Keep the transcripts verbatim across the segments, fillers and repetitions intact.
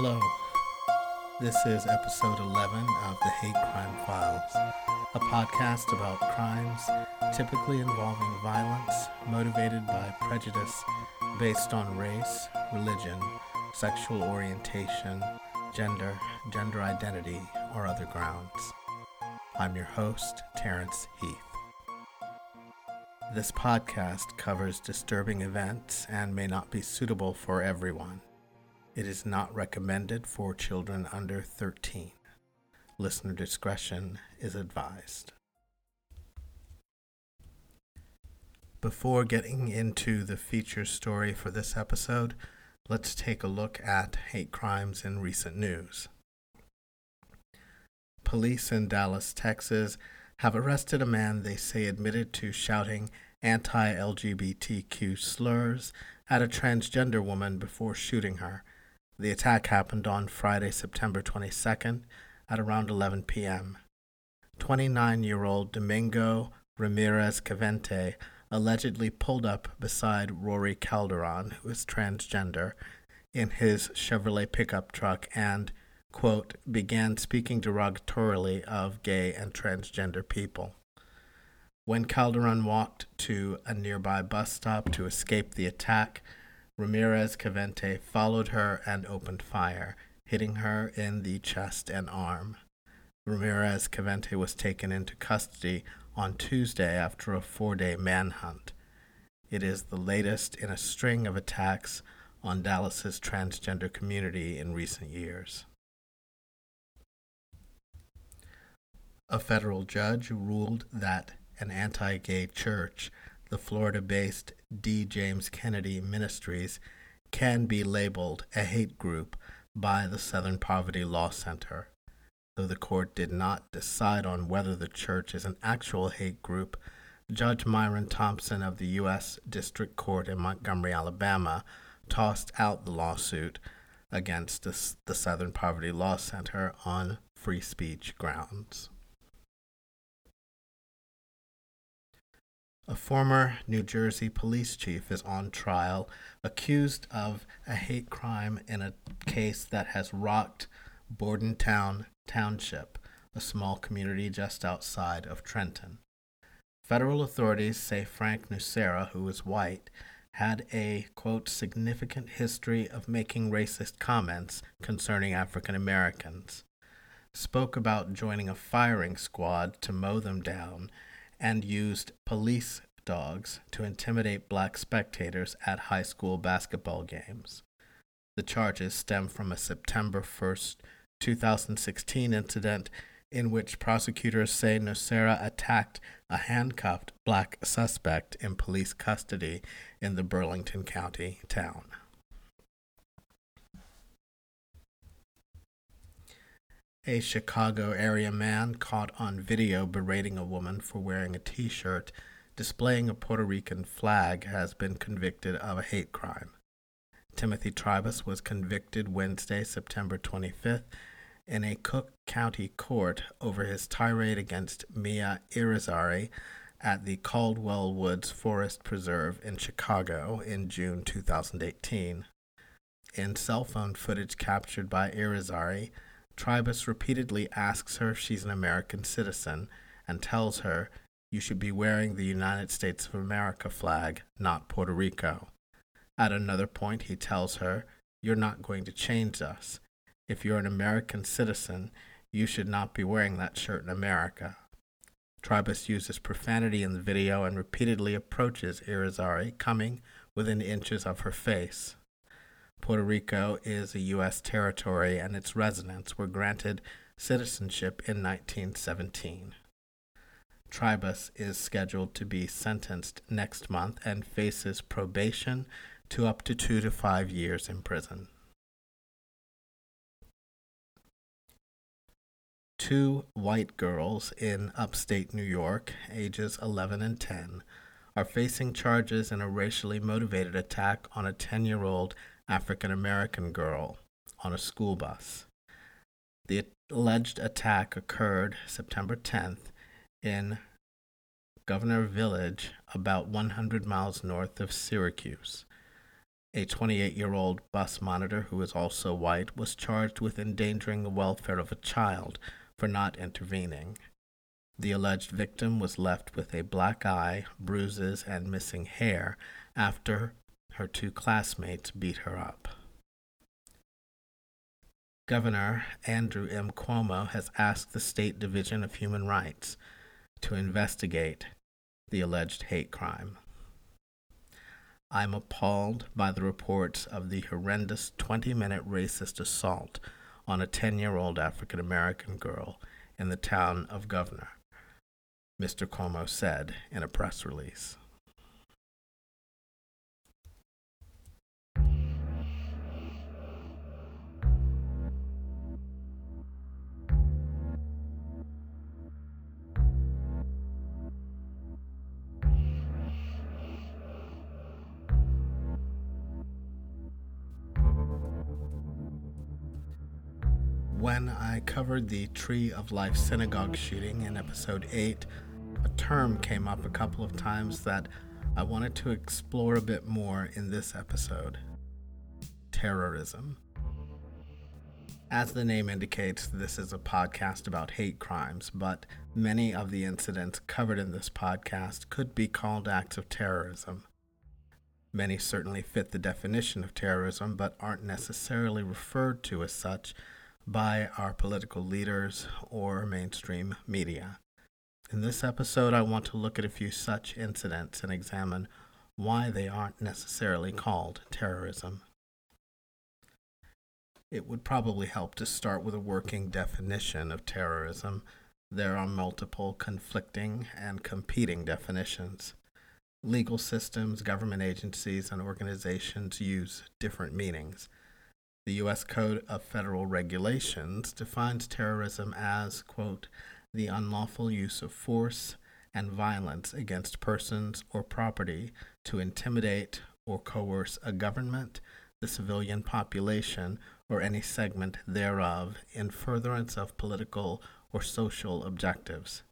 Hello, this is episode eleven of The Hate Crime Files, a podcast about crimes typically involving violence motivated by prejudice based on race, religion, sexual orientation, gender, gender identity, or other grounds. I'm your host, Terrence Heath. This podcast covers disturbing events and may not be suitable for everyone. It is not recommended for children under thirteen. Listener discretion is advised. Before getting into the feature story for this episode, let's take a look at hate crimes in recent news. Police in Dallas, Texas, have arrested a man they say admitted to shouting anti-L G B T Q slurs at a transgender woman before shooting her. The attack happened on Friday, September twenty-second at around eleven p.m. twenty-nine-year-old Domingo Ramirez Cavente allegedly pulled up beside Rory Calderon, who is transgender, in his Chevrolet pickup truck and, quote, began speaking derogatorily of gay and transgender people. When Calderon walked to a nearby bus stop to escape the attack, Ramirez Cavente followed her and opened fire, hitting her in the chest and arm. Ramirez Cavente was taken into custody on Tuesday after a four-day manhunt. It is the latest in a string of attacks on Dallas's transgender community in recent years. A federal judge ruled that an anti-gay church, the Florida-based D. James Kennedy Ministries, can be labeled a hate group by the Southern Poverty Law Center. Though the court did not decide on whether the church is an actual hate group, Judge Myron Thompson of the U S District Court in Montgomery, Alabama, tossed out the lawsuit against the Southern Poverty Law Center on free speech grounds. A former New Jersey police chief is on trial, accused of a hate crime in a case that has rocked Bordentown Township, a small community just outside of Trenton. Federal authorities say Frank Nucera, who is white, had a, quote, significant history of making racist comments concerning African Americans, spoke about joining a firing squad to mow them down, and used police dogs to intimidate black spectators at high school basketball games. The charges stem from a September first, twenty sixteen incident in which prosecutors say Nucera attacked a handcuffed black suspect in police custody in the Burlington County town. A Chicago area man caught on video berating a woman for wearing a t-shirt displaying a Puerto Rican flag has been convicted of a hate crime. Timothy Tribus was convicted Wednesday, September twenty-fifth, in a Cook County court over his tirade against Mia Irizarry at the Caldwell Woods Forest Preserve in Chicago in June twenty eighteen. In cell phone footage captured by Irizarry, Tribus repeatedly asks her if she's an American citizen and tells her, "You should be wearing the United States of America flag, not Puerto Rico." At another point, he tells her, "You're not going to change us. If you're an American citizen, you should not be wearing that shirt in America." Tribus uses profanity in the video and repeatedly approaches Irizarry, coming within inches of her face. Puerto Rico is a U S territory, and its residents were granted citizenship in nineteen seventeen. Tribus is scheduled to be sentenced next month and faces probation to up to two to five years in prison. Two white girls in upstate New York, ages eleven and ten, are facing charges in a racially motivated attack on a ten-year-old African-American girl on a school bus. The alleged attack occurred September tenth in Governor Village, about one hundred miles north of Syracuse. a twenty-eight-year-old bus monitor who is also white, was charged with endangering the welfare of a child for not intervening. The alleged victim was left with a black eye, bruises, and missing hair after her two classmates beat her up. Governor Andrew M. Cuomo has asked the State Division of Human Rights to investigate the alleged hate crime. I'm appalled by the reports of the horrendous twenty-minute racist assault on a ten-year-old African-American girl in the town of Governor, Mister Cuomo said in a press release. When I covered the Tree of Life Synagogue shooting in episode eight, a term came up a couple of times that I wanted to explore a bit more in this episode: terrorism. As the name indicates, this is a podcast about hate crimes, but many of the incidents covered in this podcast could be called acts of terrorism. Many certainly fit the definition of terrorism, but aren't necessarily referred to as such by our political leaders or mainstream media. In this episode, I want to look at a few such incidents and examine why they aren't necessarily called terrorism. It would probably help to start with a working definition of terrorism. There are multiple conflicting and competing definitions. Legal systems, government agencies, and organizations use different meanings. The U S Code of Federal Regulations defines terrorism as, quote, the unlawful use of force and violence against persons or property to intimidate or coerce a government, the civilian population, or any segment thereof in furtherance of political or social objectives.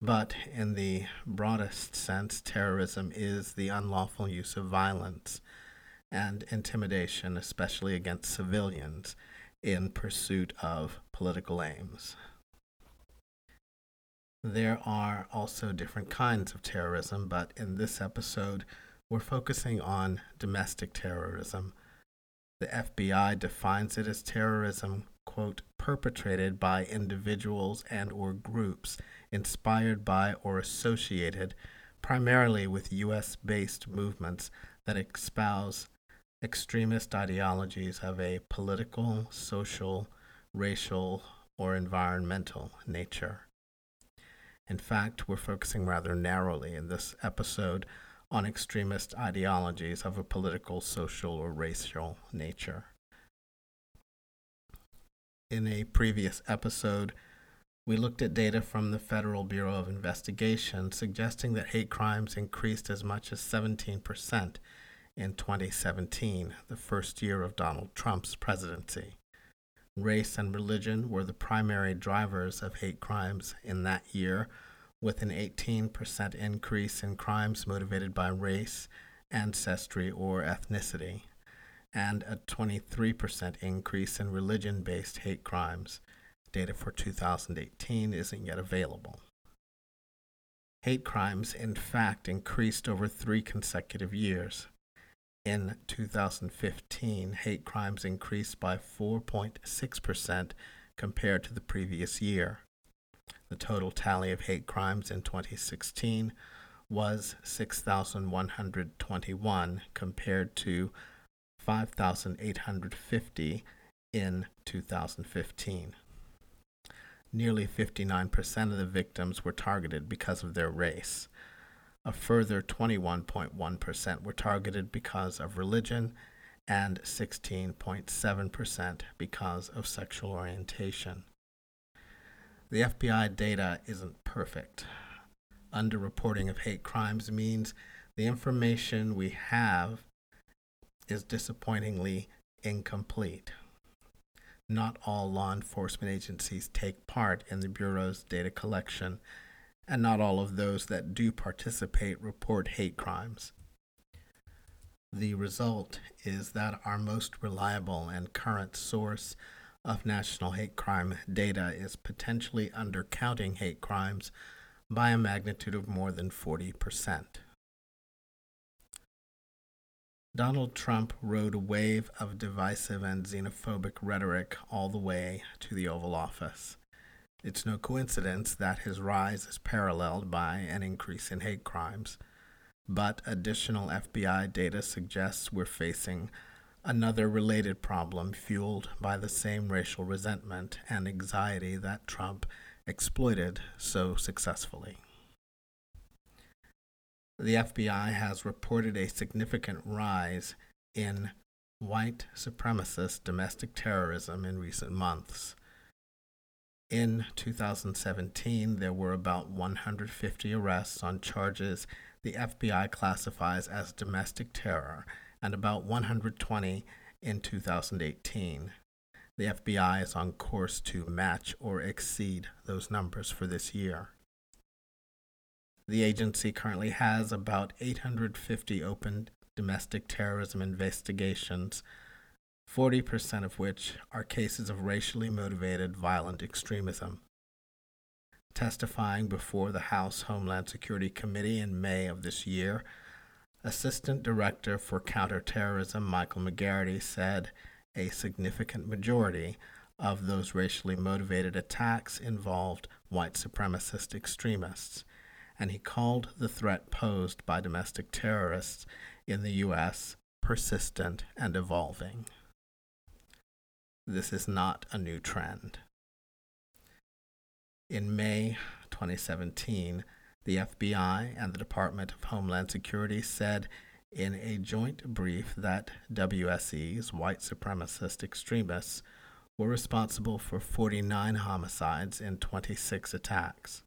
But in the broadest sense, terrorism is the unlawful use of violence and intimidation, especially against civilians, in pursuit of political aims. There are also different kinds of terrorism, but in this episode, we're focusing on domestic terrorism. The F B I defines it as terrorism, quote, perpetrated by individuals and or groups inspired by or associated primarily with U S-based movements that espouse extremist ideologies of a political, social, racial, or environmental nature. In fact, we're focusing rather narrowly in this episode on extremist ideologies of a political, social, or racial nature. In a previous episode, we looked at data from the Federal Bureau of Investigation suggesting that hate crimes increased as much as seventeen percent in twenty seventeen, the first year of Donald Trump's presidency. Race and religion were the primary drivers of hate crimes in that year, with an eighteen percent increase in crimes motivated by race, ancestry, or ethnicity, and a twenty-three percent increase in religion-based hate crimes. Data for two thousand eighteen isn't yet available. Hate crimes, in fact, increased over three consecutive years. In two thousand fifteen, hate crimes increased by four point six percent compared to the previous year. The total tally of hate crimes in twenty sixteen was six thousand one hundred twenty-one compared to five thousand eight hundred fifty in two thousand fifteen. Nearly fifty-nine percent of the victims were targeted because of their race. A further twenty-one point one percent were targeted because of religion, and sixteen point seven percent because of sexual orientation. The F B I data isn't perfect. Underreporting of hate crimes means the information we have is disappointingly incomplete. Not all law enforcement agencies take part in the Bureau's data collection, and not all of those that do participate report hate crimes. The result is that our most reliable and current source of national hate crime data is potentially undercounting hate crimes by a magnitude of more than forty percent. Donald Trump rode a wave of divisive and xenophobic rhetoric all the way to the Oval Office. It's no coincidence that his rise is paralleled by an increase in hate crimes, but additional F B I data suggests we're facing another related problem fueled by the same racial resentment and anxiety that Trump exploited so successfully. The F B I has reported a significant rise in white supremacist domestic terrorism in recent months. In two thousand seventeen, there were about one hundred fifty arrests on charges the F B I classifies as domestic terror, and about one hundred twenty in two thousand eighteen. The F B I is on course to match or exceed those numbers for this year. The agency currently has about eight hundred fifty open domestic terrorism investigations, forty percent of which are cases of racially motivated violent extremism. Testifying before the House Homeland Security Committee in May of this year, Assistant Director for Counterterrorism Michael McGarrity said, a significant majority of those racially motivated attacks involved white supremacist extremists, and he called the threat posed by domestic terrorists in the U S persistent and evolving. This is not a new trend. In May twenty seventeen, the F B I and the Department of Homeland Security said in a joint brief that W S E's, white supremacist extremists, were responsible for forty-nine homicides in twenty-six attacks,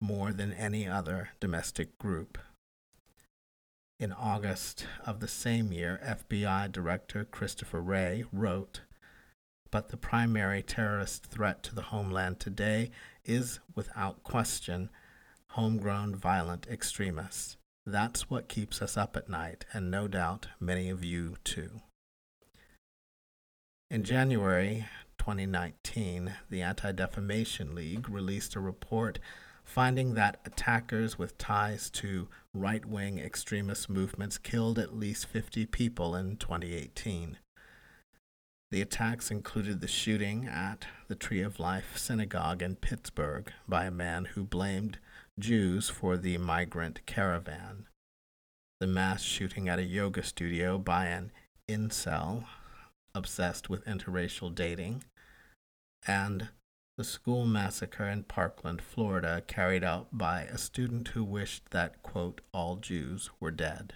more than any other domestic group. In August of the same year, F B I Director Christopher Wray wrote, "But the primary terrorist threat to the homeland today is, without question, homegrown violent extremists. That's what keeps us up at night, and no doubt many of you too." In January twenty nineteen, the Anti-Defamation League released a report finding that attackers with ties to right-wing extremist movements killed at least fifty people in twenty eighteen. The attacks included the shooting at the Tree of Life Synagogue in Pittsburgh by a man who blamed Jews for the migrant caravan, the mass shooting at a yoga studio by an incel obsessed with interracial dating, and the school massacre in Parkland, Florida, carried out by a student who wished that, quote, all Jews were dead.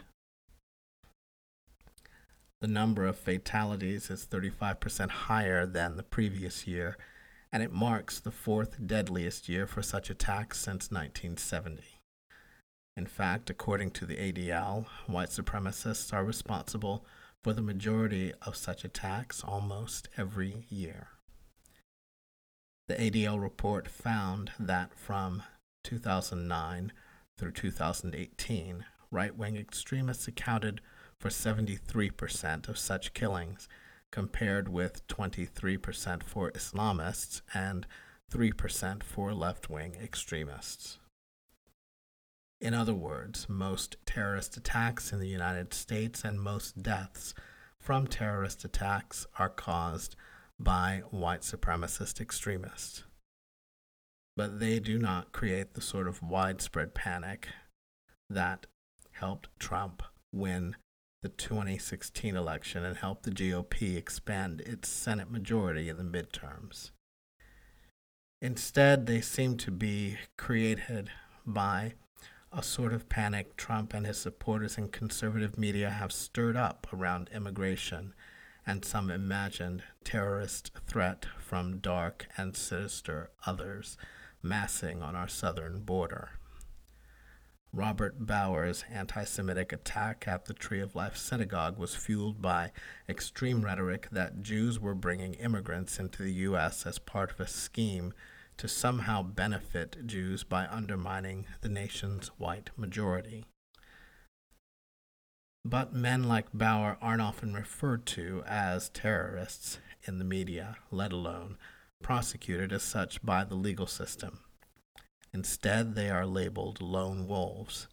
The number of fatalities is thirty-five percent higher than the previous year, and it marks the fourth deadliest year for such attacks since nineteen seventy. In fact, according to the A D L, white supremacists are responsible for the majority of such attacks almost every year. The A D L report found that from two thousand nine through two thousand eighteen, right-wing extremists accounted for seventy-three percent of such killings, compared with twenty-three percent for Islamists and three percent for left-wing extremists. In other words, most terrorist attacks in the United States and most deaths from terrorist attacks are caused by white supremacist extremists. But they do not create the sort of widespread panic that helped Trump win the twenty sixteen election and helped the G O P expand its Senate majority in the midterms. Instead, they seem to be created by a sort of panic Trump and his supporters and conservative media have stirred up around immigration and some imagined terrorist threat from dark and sinister others massing on our southern border. Robert Bauer's anti-Semitic attack at the Tree of Life Synagogue was fueled by extreme rhetoric that Jews were bringing immigrants into the U S as part of a scheme to somehow benefit Jews by undermining the nation's white majority. But men like Bauer aren't often referred to as terrorists in the media, let alone prosecuted as such by the legal system. Instead, they are labeled lone wolves,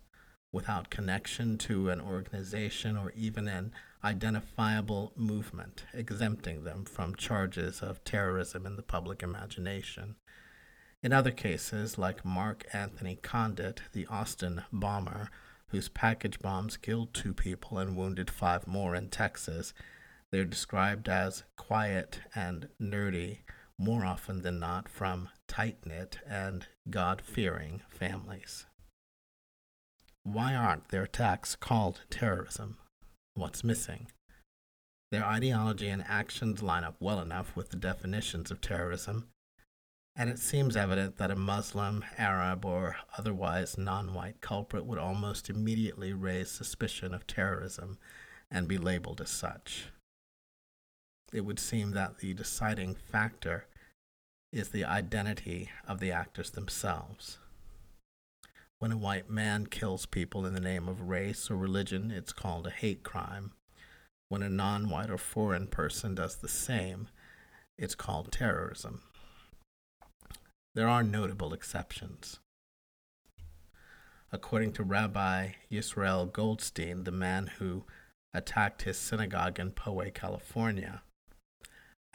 without connection to an organization or even an identifiable movement, exempting them from charges of terrorism in the public imagination. In other cases, like Mark Anthony Condit, the Austin bomber, whose package bombs killed two people and wounded five more in Texas, they're described as quiet and nerdy, more often than not from tight-knit and God-fearing families. Why aren't their attacks called terrorism? What's missing? Their ideology and actions line up well enough with the definitions of terrorism, and it seems evident that a Muslim, Arab, or otherwise non-white culprit would almost immediately raise suspicion of terrorism and be labeled as such. It would seem that the deciding factor is the identity of the actors themselves. When a white man kills people in the name of race or religion, it's called a hate crime. When a non-white or foreign person does the same, it's called terrorism. There are notable exceptions. According to Rabbi Yisrael Goldstein, the man who attacked his synagogue in Poway, California,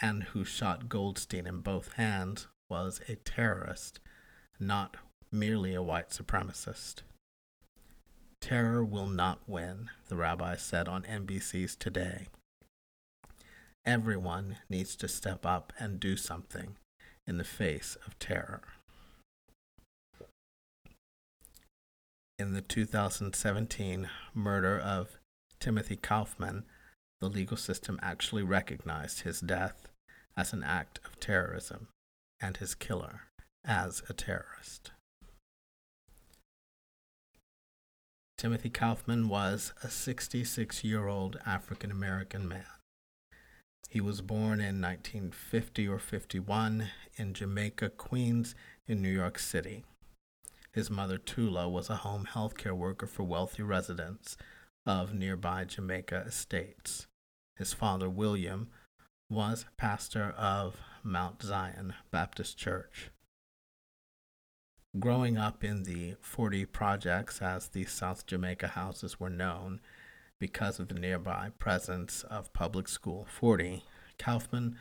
and who shot Goldstein in both hands, was a terrorist, not merely a white supremacist. Terror will not win, the rabbi said on N B C's Today. Everyone needs to step up and do something in the face of terror. In the two thousand seventeen murder of Timothy Caughman, the legal system actually recognized his death as an act of terrorism and his killer as a terrorist. Timothy Caughman was a sixty-six-year-old African-American man. He was born in nineteen fifty or fifty-one in Jamaica, Queens, in New York City. His mother, Tula, was a home health care worker for wealthy residents of nearby Jamaica estates. His father, William, was pastor of Mount Zion Baptist Church. Growing up in the forty projects, as the South Jamaica houses were known, because of the nearby presence of Public School forty, Caughman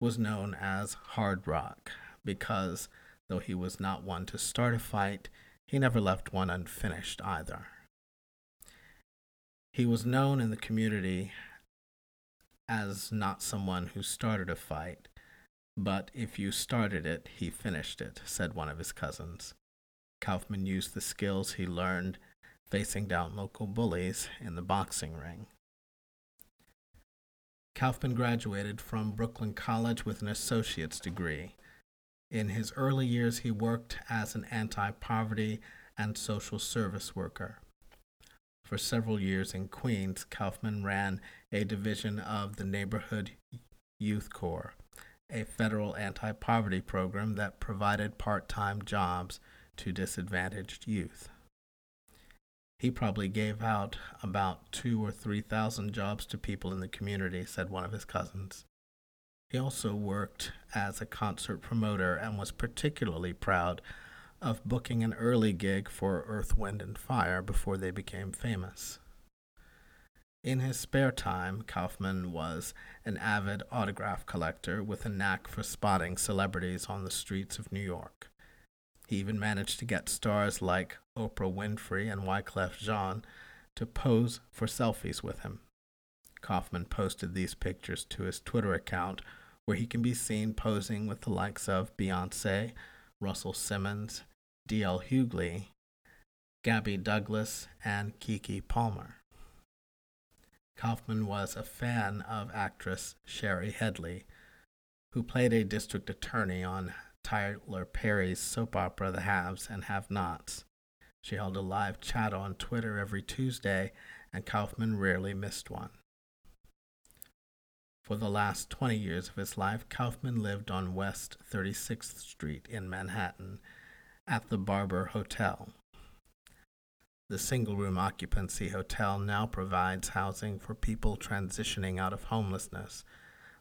was known as Hard Rock because, though he was not one to start a fight, he never left one unfinished either. He was known in the community as not someone who started a fight, but if you started it, he finished it, said one of his cousins. Caughman used the skills he learned facing down local bullies in the boxing ring. Caughman graduated from Brooklyn College with an associate's degree. In his early years, he worked as an anti-poverty and social service worker. For several years in Queens, Caughman ran a division of the Neighborhood Youth Corps, a federal anti-poverty program that provided part-time jobs to disadvantaged youth. He probably gave out about two or three thousand jobs to people in the community, said one of his cousins. He also worked as a concert promoter and was particularly proud of booking an early gig for Earth, Wind, and Fire before they became famous. In his spare time, Caughman was an avid autograph collector with a knack for spotting celebrities on the streets of New York. He even managed to get stars like Oprah Winfrey and Wyclef Jean to pose for selfies with him. Caughman posted these pictures to his Twitter account, where he can be seen posing with the likes of Beyoncé, Russell Simmons, D L Hughley, Gabby Douglas, and Kiki Palmer. Caughman was a fan of actress Sherry Headley, who played a district attorney on Tyler Perry's soap opera The Haves and Have-Nots. She held a live chat on Twitter every Tuesday, and Caughman rarely missed one. For the last twenty years of his life, Caughman lived on West thirty-sixth Street in Manhattan at the Barber Hotel. The single-room occupancy hotel now provides housing for people transitioning out of homelessness,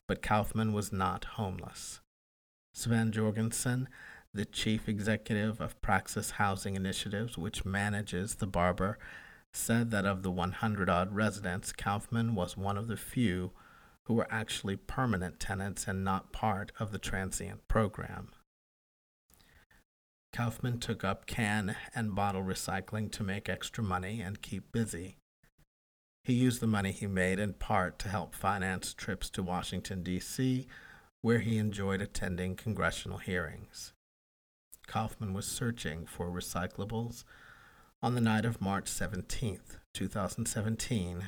but Kaufman was not homeless. Sven Jorgensen, the chief executive of Praxis Housing Initiatives, which manages The Barber, said that of the one hundred odd residents, Kaufman was one of the few who were actually permanent tenants and not part of the transient program. Kaufman took up can and bottle recycling to make extra money and keep busy. He used the money he made in part to help finance trips to Washington, D C, where he enjoyed attending congressional hearings. Kaufman was searching for recyclables on the night of March seventeenth, twenty seventeen,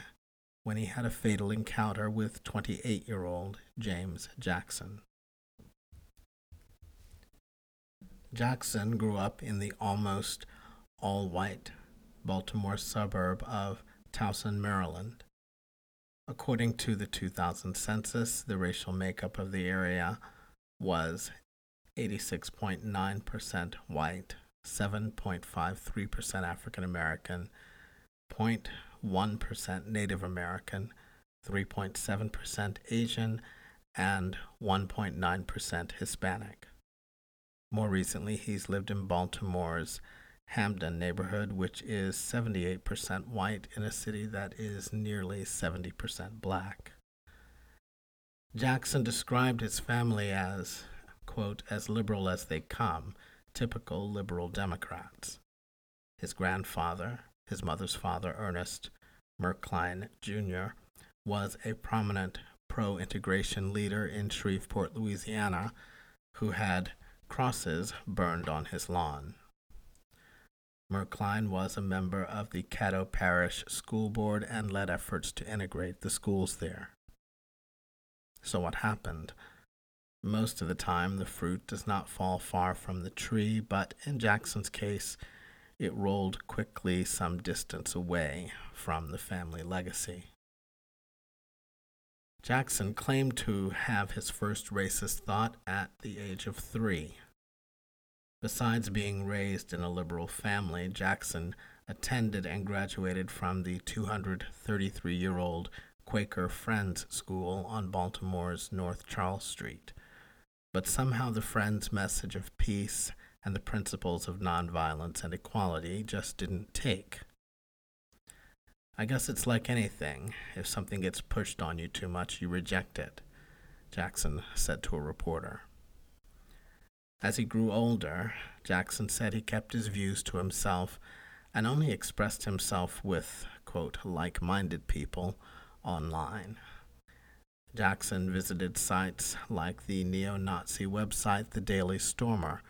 when he had a fatal encounter with twenty-eight-year-old James Jackson. Jackson grew up in the almost all-white Baltimore suburb of Towson, Maryland. According to the two thousand census, the racial makeup of the area was eighty-six point nine percent white, seven point five three percent African American, zero point one percent Native American, three point seven percent Asian, and one point nine percent Hispanic. More recently, he's lived in Baltimore's Hamden neighborhood, which is seventy-eight percent white in a city that is nearly seventy percent black. Jackson described his family as, quote, as liberal as they come, typical liberal Democrats. His grandfather, his mother's father, Ernest Merklein Junior, was a prominent pro-integration leader in Shreveport, Louisiana, who had crosses burned on his lawn. Merklein was a member of the Caddo Parish School Board and led efforts to integrate the schools there. So what happened? Most of the time, the fruit does not fall far from the tree, but in Jackson's case, it rolled quickly some distance away from the family legacy. Jackson claimed to have his first racist thought at the age of three. Besides being raised in a liberal family, Jackson attended and graduated from the two hundred thirty-three-year-old Quaker Friends School on Baltimore's North Charles Street. But somehow the Friends' message of peace and the principles of nonviolence and equality just didn't take. I guess it's like anything. If something gets pushed on you too much, you reject it, Jackson said to a reporter. As he grew older, Jackson said he kept his views to himself and only expressed himself with, quote, like-minded people online. Jackson visited sites like the neo-Nazi website The Daily Stormer,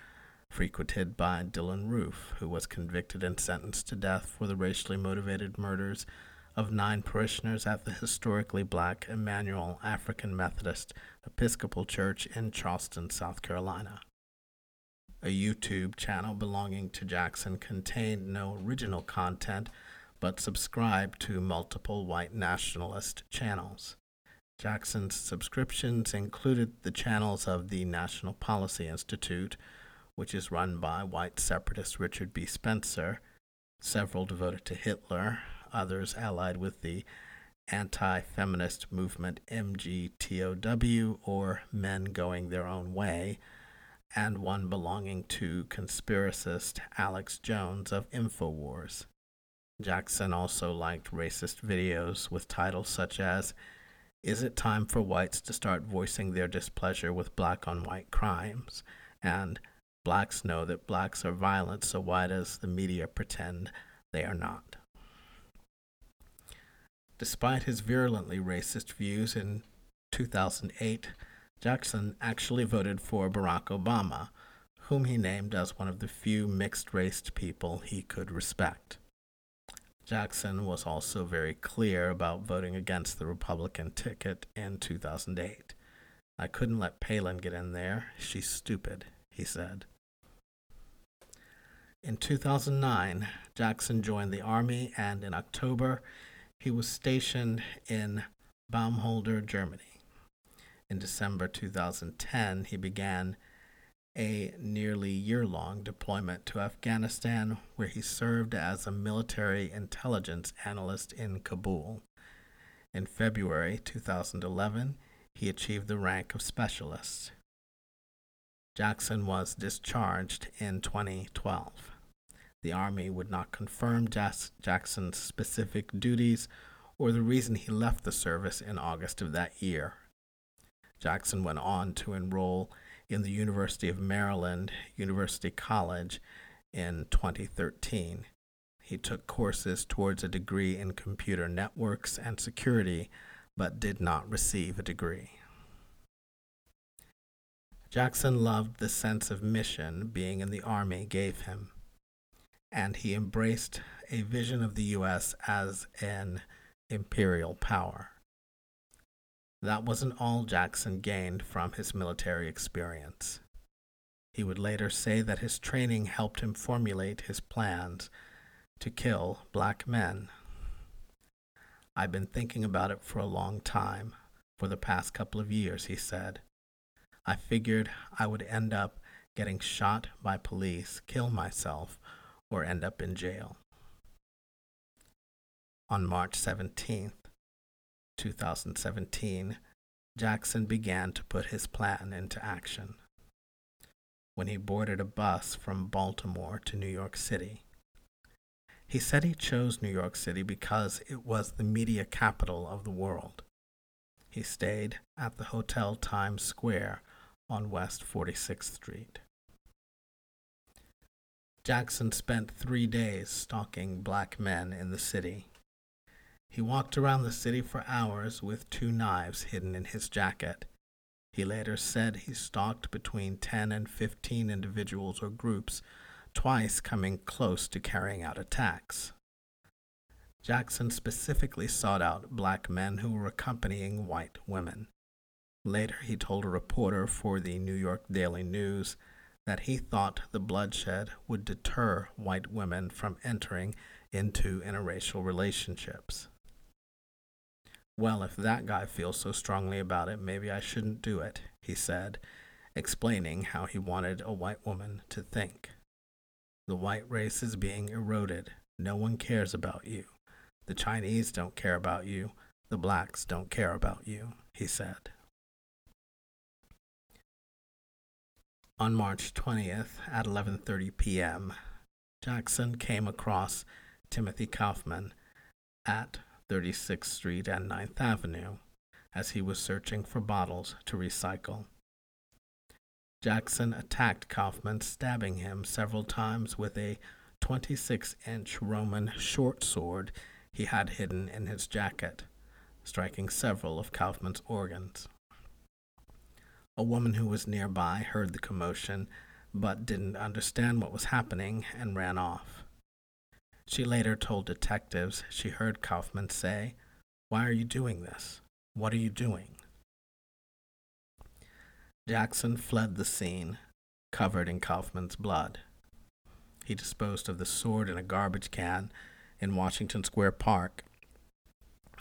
frequented by Dylan Roof, who was convicted and sentenced to death for the racially motivated murders of nine parishioners at the historically black Emmanuel African Methodist Episcopal Church in Charleston, South Carolina. A YouTube channel belonging to Jackson contained no original content, but subscribed to multiple white nationalist channels. Jackson's subscriptions included the channels of the National Policy Institute, which is run by white separatist Richard B. Spencer, several devoted to Hitler, others allied with the anti-feminist movement M G T O W, or Men Going Their Own Way, and one belonging to conspiracist Alex Jones of InfoWars. Jackson also liked racist videos with titles such as, Is It Time for Whites to Start Voicing Their Displeasure with Black-on-White Crimes? And Blacks know that blacks are violent, so why does the media pretend they are not? Despite his virulently racist views, in two thousand eight, Jackson actually voted for Barack Obama, whom he named as one of the few mixed-raced people he could respect. Jackson was also very clear about voting against the Republican ticket in two thousand eight. I couldn't let Palin get in there. She's stupid, he said. In two thousand nine, Jackson joined the Army, and in October, he was stationed in Baumholder, Germany. In December two thousand ten, he began a nearly year-long deployment to Afghanistan, where he served as a military intelligence analyst in Kabul. In February two thousand eleven, he achieved the rank of specialist. Jackson was discharged in twenty twelve. The Army would not confirm Jackson's specific duties or the reason he left the service in August of that year. Jackson went on to enroll in the University of Maryland University College in twenty thirteen. He took courses towards a degree in computer networks and security, but did not receive a degree. Jackson loved the sense of mission being in the Army gave him, and he embraced a vision of the U S as an imperial power. That wasn't all Jackson gained from his military experience. He would later say that his training helped him formulate his plans to kill black men. "I've been thinking about it for a long time, for the past couple of years," he said. "I figured I would end up getting shot by police, kill myself, or end up in jail." On March seventeenth, twenty seventeen, Jackson began to put his plan into action when he boarded a bus from Baltimore to New York City. He said he chose New York City because it was the media capital of the world. He stayed at the Hotel Times Square on West forty-sixth Street. Jackson spent three days stalking black men in the city. He walked around the city for hours with two knives hidden in his jacket. He later said he stalked between ten and fifteen individuals or groups, twice coming close to carrying out attacks. Jackson specifically sought out black men who were accompanying white women. Later, he told a reporter for the New York Daily News that he thought the bloodshed would deter white women from entering into interracial relationships. "Well, if that guy feels so strongly about it, maybe I shouldn't do it," he said, explaining how he wanted a white woman to think. "The white race is being eroded. No one cares about you. The Chinese don't care about you. The blacks don't care about you," he said. On March twentieth at eleven thirty p.m., Jackson came across Timothy Caughman at thirty-sixth Street and ninth Avenue as he was searching for bottles to recycle. Jackson attacked Caughman, stabbing him several times with a twenty-six inch Roman short sword he had hidden in his jacket, striking several of Caughman's organs. A woman who was nearby heard the commotion but didn't understand what was happening and ran off. She later told detectives she heard Caughman say, "Why are you doing this? What are you doing?" Jackson fled the scene, covered in Caughman's blood. He disposed of the sword in a garbage can in Washington Square Park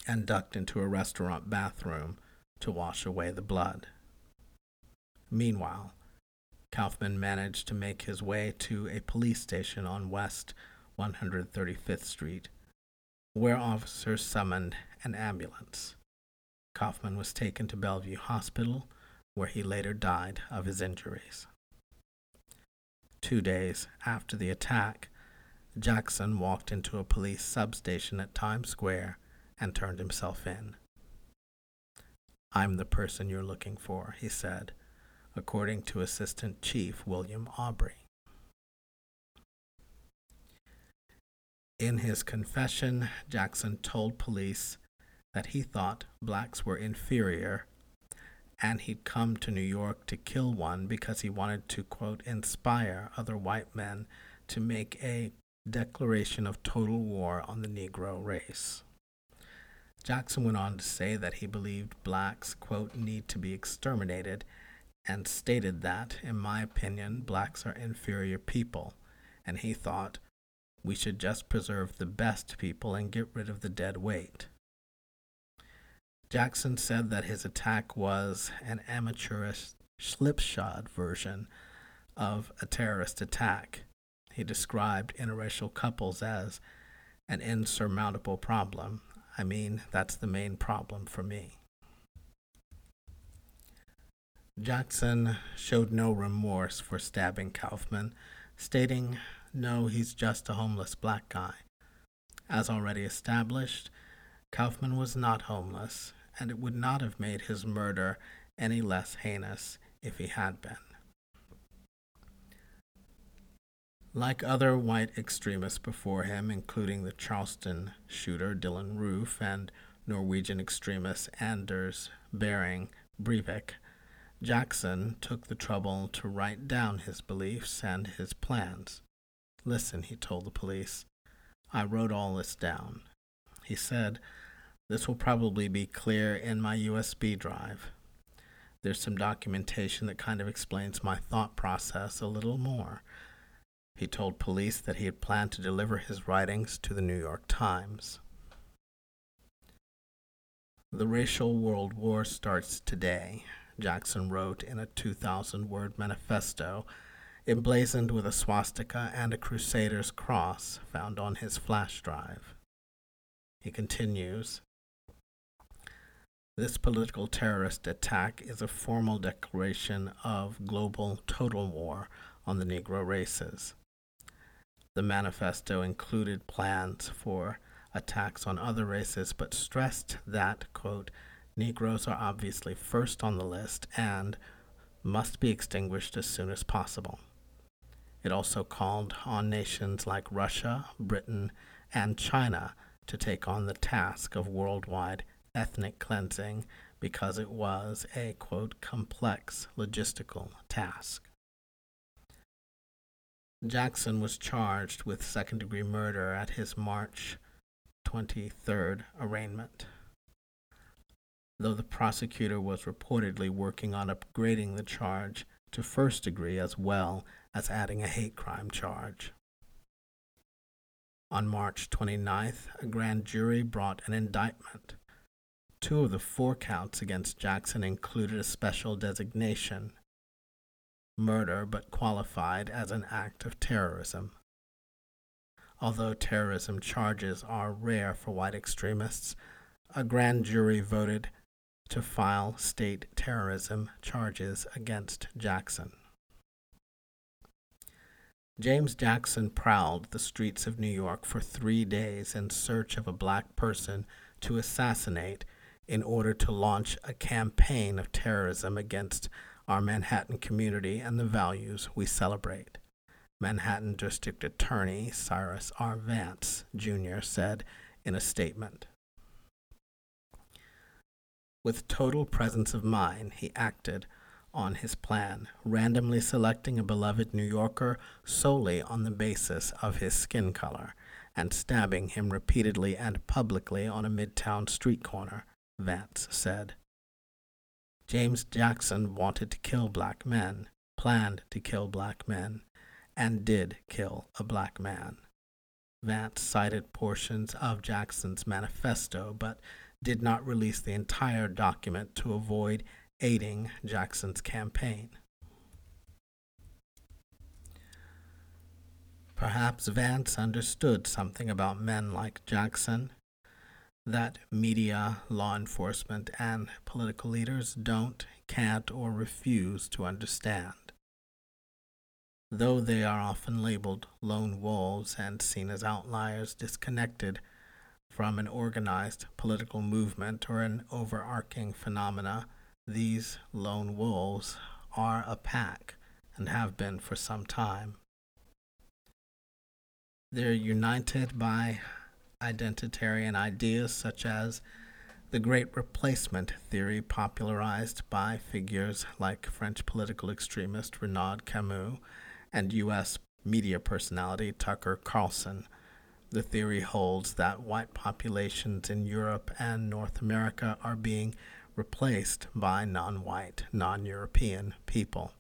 and ducked into a restaurant bathroom to wash away the blood. Meanwhile, Caughman managed to make his way to a police station on West one hundred thirty-fifth Street, where officers summoned an ambulance. Caughman was taken to Bellevue Hospital, where he later died of his injuries. Two days after the attack, Jackson walked into a police substation at Times Square and turned himself in. "I'm the person you're looking for," he said, according to Assistant Chief William Aubrey. In his confession, Jackson told police that he thought blacks were inferior and he'd come to New York to kill one because he wanted to, quote, "inspire other white men to make a declaration of total war on the Negro race." Jackson went on to say that he believed blacks, quote, "need to be exterminated," and stated that, "in my opinion, blacks are inferior people, and he thought we should just preserve the best people and get rid of the dead weight." Jackson said that his attack was an amateurish slipshod version of a terrorist attack. He described interracial couples as an insurmountable problem. I mean, that's the main problem for me. Jackson showed no remorse for stabbing Kaufman, stating, "No, he's just a homeless black guy." As already established, Kaufman was not homeless, and it would not have made his murder any less heinous if he had been. Like other white extremists before him, including the Charleston shooter Dylan Roof and Norwegian extremist Anders Behring Breivik, Jackson took the trouble to write down his beliefs and his plans. "Listen," he told the police, "I wrote all this down." He said, "This will probably be clear in my U S B drive. There's some documentation that kind of explains my thought process a little more." He told police that he had planned to deliver his writings to the New York Times. "The racial world war starts today," Jackson wrote in a two thousand word manifesto emblazoned with a swastika and a crusader's cross found on his flash drive. He continues, "This political terrorist attack is a formal declaration of global total war on the Negro races." The manifesto included plans for attacks on other races, but stressed that, quote, "Negroes are obviously first on the list and must be extinguished as soon as possible." It also called on nations like Russia, Britain, and China to take on the task of worldwide ethnic cleansing because it was a, quote, "complex logistical task." Jackson was charged with second-degree murder at his March twenty-third arraignment. Though the prosecutor was reportedly working on upgrading the charge to first degree as well as adding a hate crime charge. On March twenty-ninth, a grand jury brought an indictment. Two of the four counts against Jackson included a special designation, murder, but qualified as an act of terrorism. Although terrorism charges are rare for white extremists, a grand jury voted to file state terrorism charges against Jackson. James Jackson prowled the streets of New York for three days in search of a black person to assassinate in order to launch a campaign of terrorism against our Manhattan community and the values we celebrate. Manhattan District Attorney Cyrus R. Vance, Junior said in a statement. With total presence of mind, he acted on his plan, randomly selecting a beloved New Yorker solely on the basis of his skin color and stabbing him repeatedly and publicly on a midtown street corner, Vance said. James Jackson wanted to kill black men, planned to kill black men, and did kill a black man. Vance cited portions of Jackson's manifesto, but did not release the entire document to avoid aiding Jackson's campaign. Perhaps Vance understood something about men like Jackson that media, law enforcement, and political leaders don't, can't, or refuse to understand. Though they are often labeled lone wolves and seen as outliers disconnected from an organized political movement or an overarching phenomena, these lone wolves are a pack and have been for some time. They're united by identitarian ideas such as the Great Replacement theory popularized by figures like French political extremist Renaud Camus and U S media personality Tucker Carlson. The theory holds that white populations in Europe and North America are being replaced by non-white, non-European people.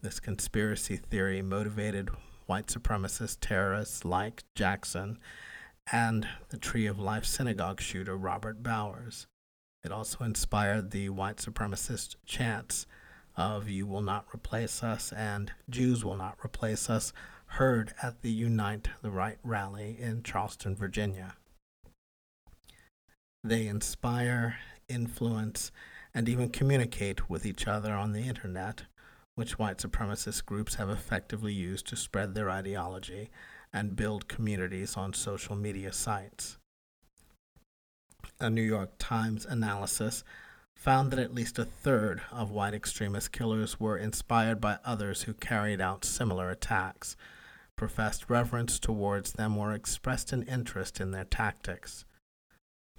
This conspiracy theory motivated white supremacist terrorists like Jackson and the Tree of Life Synagogue shooter Robert Bowers. It also inspired the white supremacist chants of "You Will Not Replace Us" and "Jews Will Not Replace Us" heard at the Unite the Right rally in Charleston, Virginia. They inspire, influence, and even communicate with each other on the internet, which white supremacist groups have effectively used to spread their ideology and build communities on social media sites. A New York Times analysis found that at least a third of white extremist killers were inspired by others who carried out similar attacks. Professed reverence towards them or expressed an interest in their tactics.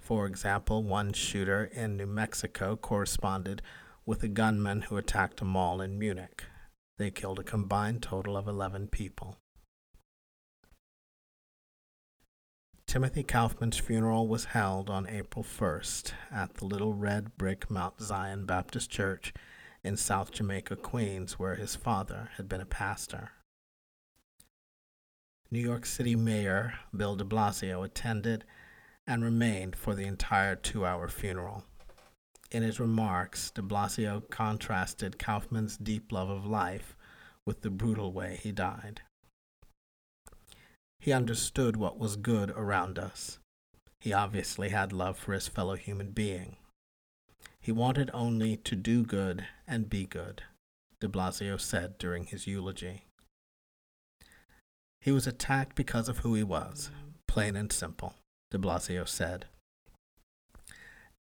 For example, one shooter in New Mexico corresponded with a gunman who attacked a mall in Munich. They killed a combined total of eleven people. Timothy Caughman's funeral was held on April first at the little red brick Mount Zion Baptist Church in South Jamaica, Queens, where his father had been a pastor. New York City Mayor Bill de Blasio attended and remained for the entire two-hour funeral. In his remarks, de Blasio contrasted Caughman's deep love of life with the brutal way he died. He understood what was good around us. He obviously had love for his fellow human being. He wanted only to do good and be good, de Blasio said during his eulogy. He was attacked because of who he was, plain and simple, de Blasio said.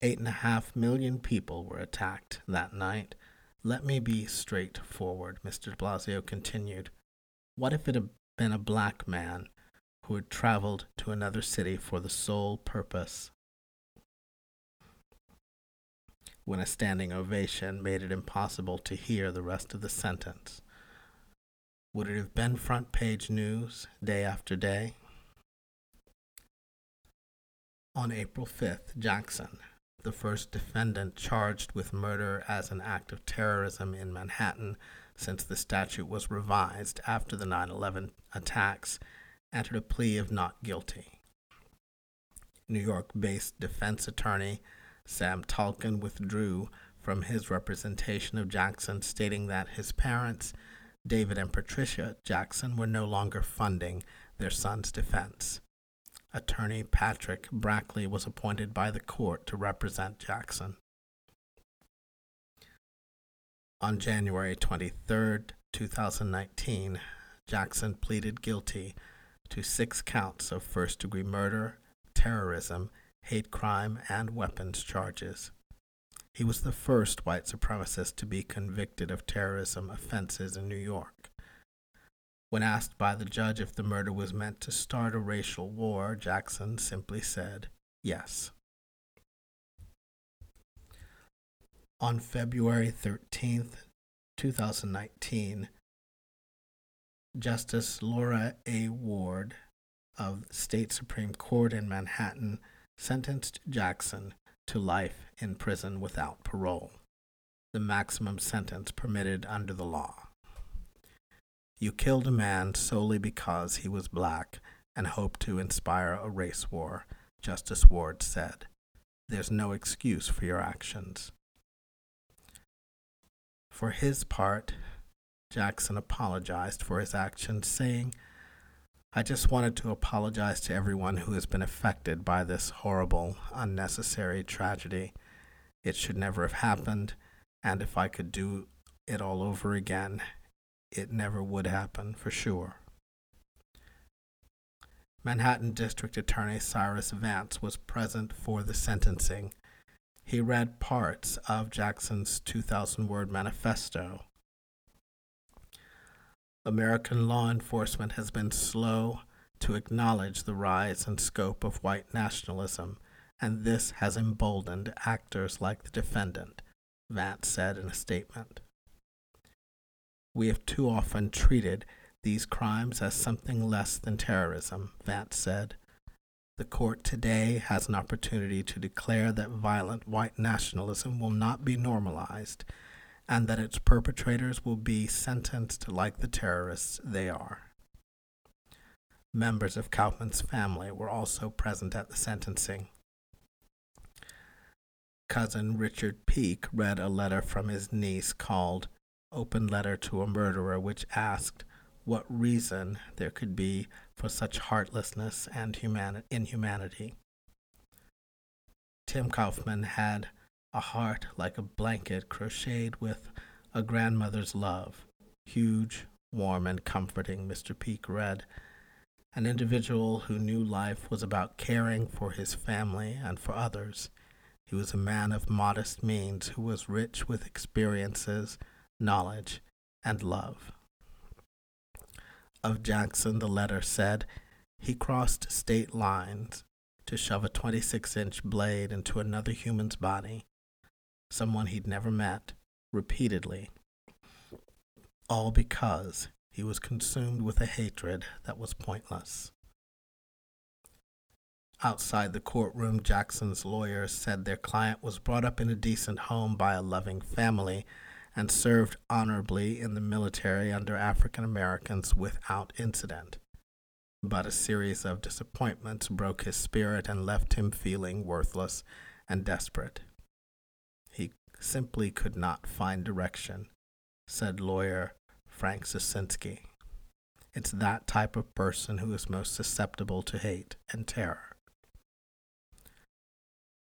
Eight and a half million people were attacked that night. Let me be straightforward, Mister de Blasio continued. What if it had been a black man who had traveled to another city for the sole purpose? When a standing ovation made it impossible to hear the rest of the sentence. Would it have been front page news day after day? On April fifth, Jackson, the first defendant charged with murder as an act of terrorism in Manhattan since the statute was revised after the nine eleven attacks, entered a plea of not guilty. New York-based defense attorney Sam Talkin withdrew from his representation of Jackson, stating that his parents, David and Patricia Jackson, were no longer funding their son's defense. Attorney Patrick Brackley was appointed by the court to represent Jackson. On January twenty-third, twenty nineteen, Jackson pleaded guilty to six counts of first-degree murder, terrorism, hate crime, and weapons charges. He was the first white supremacist to be convicted of terrorism offenses in New York. When asked by the judge if the murder was meant to start a racial war, Jackson simply said, yes. On February thirteenth, twenty nineteen, Justice Laura A. Ward of the State Supreme Court in Manhattan sentenced Jackson to life in prison without parole, the maximum sentence permitted under the law. You killed a man solely because he was black and hoped to inspire a race war, Justice Ward said. There's no excuse for your actions. For his part, Jackson apologized for his actions, saying, I just wanted to apologize to everyone who has been affected by this horrible, unnecessary tragedy. It should never have happened, and if I could do it all over again, it never would happen for sure. Manhattan District Attorney Cyrus Vance was present for the sentencing. He read parts of Jackson's two thousand word manifesto. American law enforcement has been slow to acknowledge the rise and scope of white nationalism, and this has emboldened actors like the defendant, Vance said in a statement. We have too often treated these crimes as something less than terrorism, Vance said. The court today has an opportunity to declare that violent white nationalism will not be normalized, and that its perpetrators will be sentenced like the terrorists they are. Members of Caughman's family were also present at the sentencing. Cousin Richard Peake read a letter from his niece called open letter to a murderer, which asked what reason there could be for such heartlessness and human- inhumanity. Tim Caughman had a heart like a blanket crocheted with a grandmother's love. Huge, warm, and comforting, Mister Peake read. An individual who knew life was about caring for his family and for others. He was a man of modest means who was rich with experiences, knowledge, and love. Of Jackson, the letter said, he crossed state lines to shove a twenty-six inch blade into another human's body, someone he'd never met, repeatedly, all because he was consumed with a hatred that was pointless. Outside the courtroom, Jackson's lawyers said their client was brought up in a decent home by a loving family and served honorably in the military under African Americans without incident. But a series of disappointments broke his spirit and left him feeling worthless and desperate. He simply could not find direction, said lawyer Frank Susinski. It's that type of person who is most susceptible to hate and terror.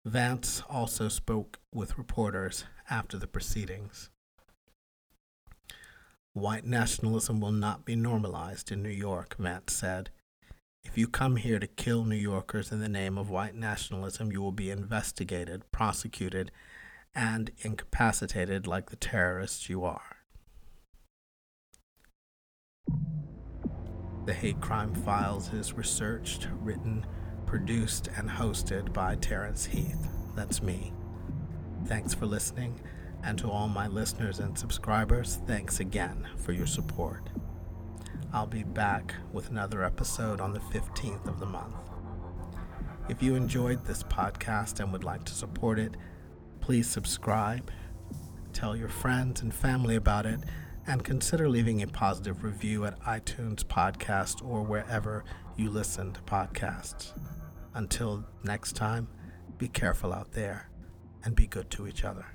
Vance also spoke with reporters after the proceedings. White nationalism will not be normalized in New York, Vance said. If you come here to kill New Yorkers in the name of white nationalism, you will be investigated, prosecuted, and incapacitated like the terrorists you are. The Hate Crime Files is researched, written, produced, and hosted by Terrence Heath. That's me. Thanks for listening, and to all my listeners and subscribers, thanks again for your support. I'll be back with another episode on the fifteenth of the month. If you enjoyed this podcast and would like to support it, please subscribe, tell your friends and family about it, and consider leaving a positive review at iTunes Podcast or wherever you listen to podcasts. Until next time, be careful out there and be good to each other.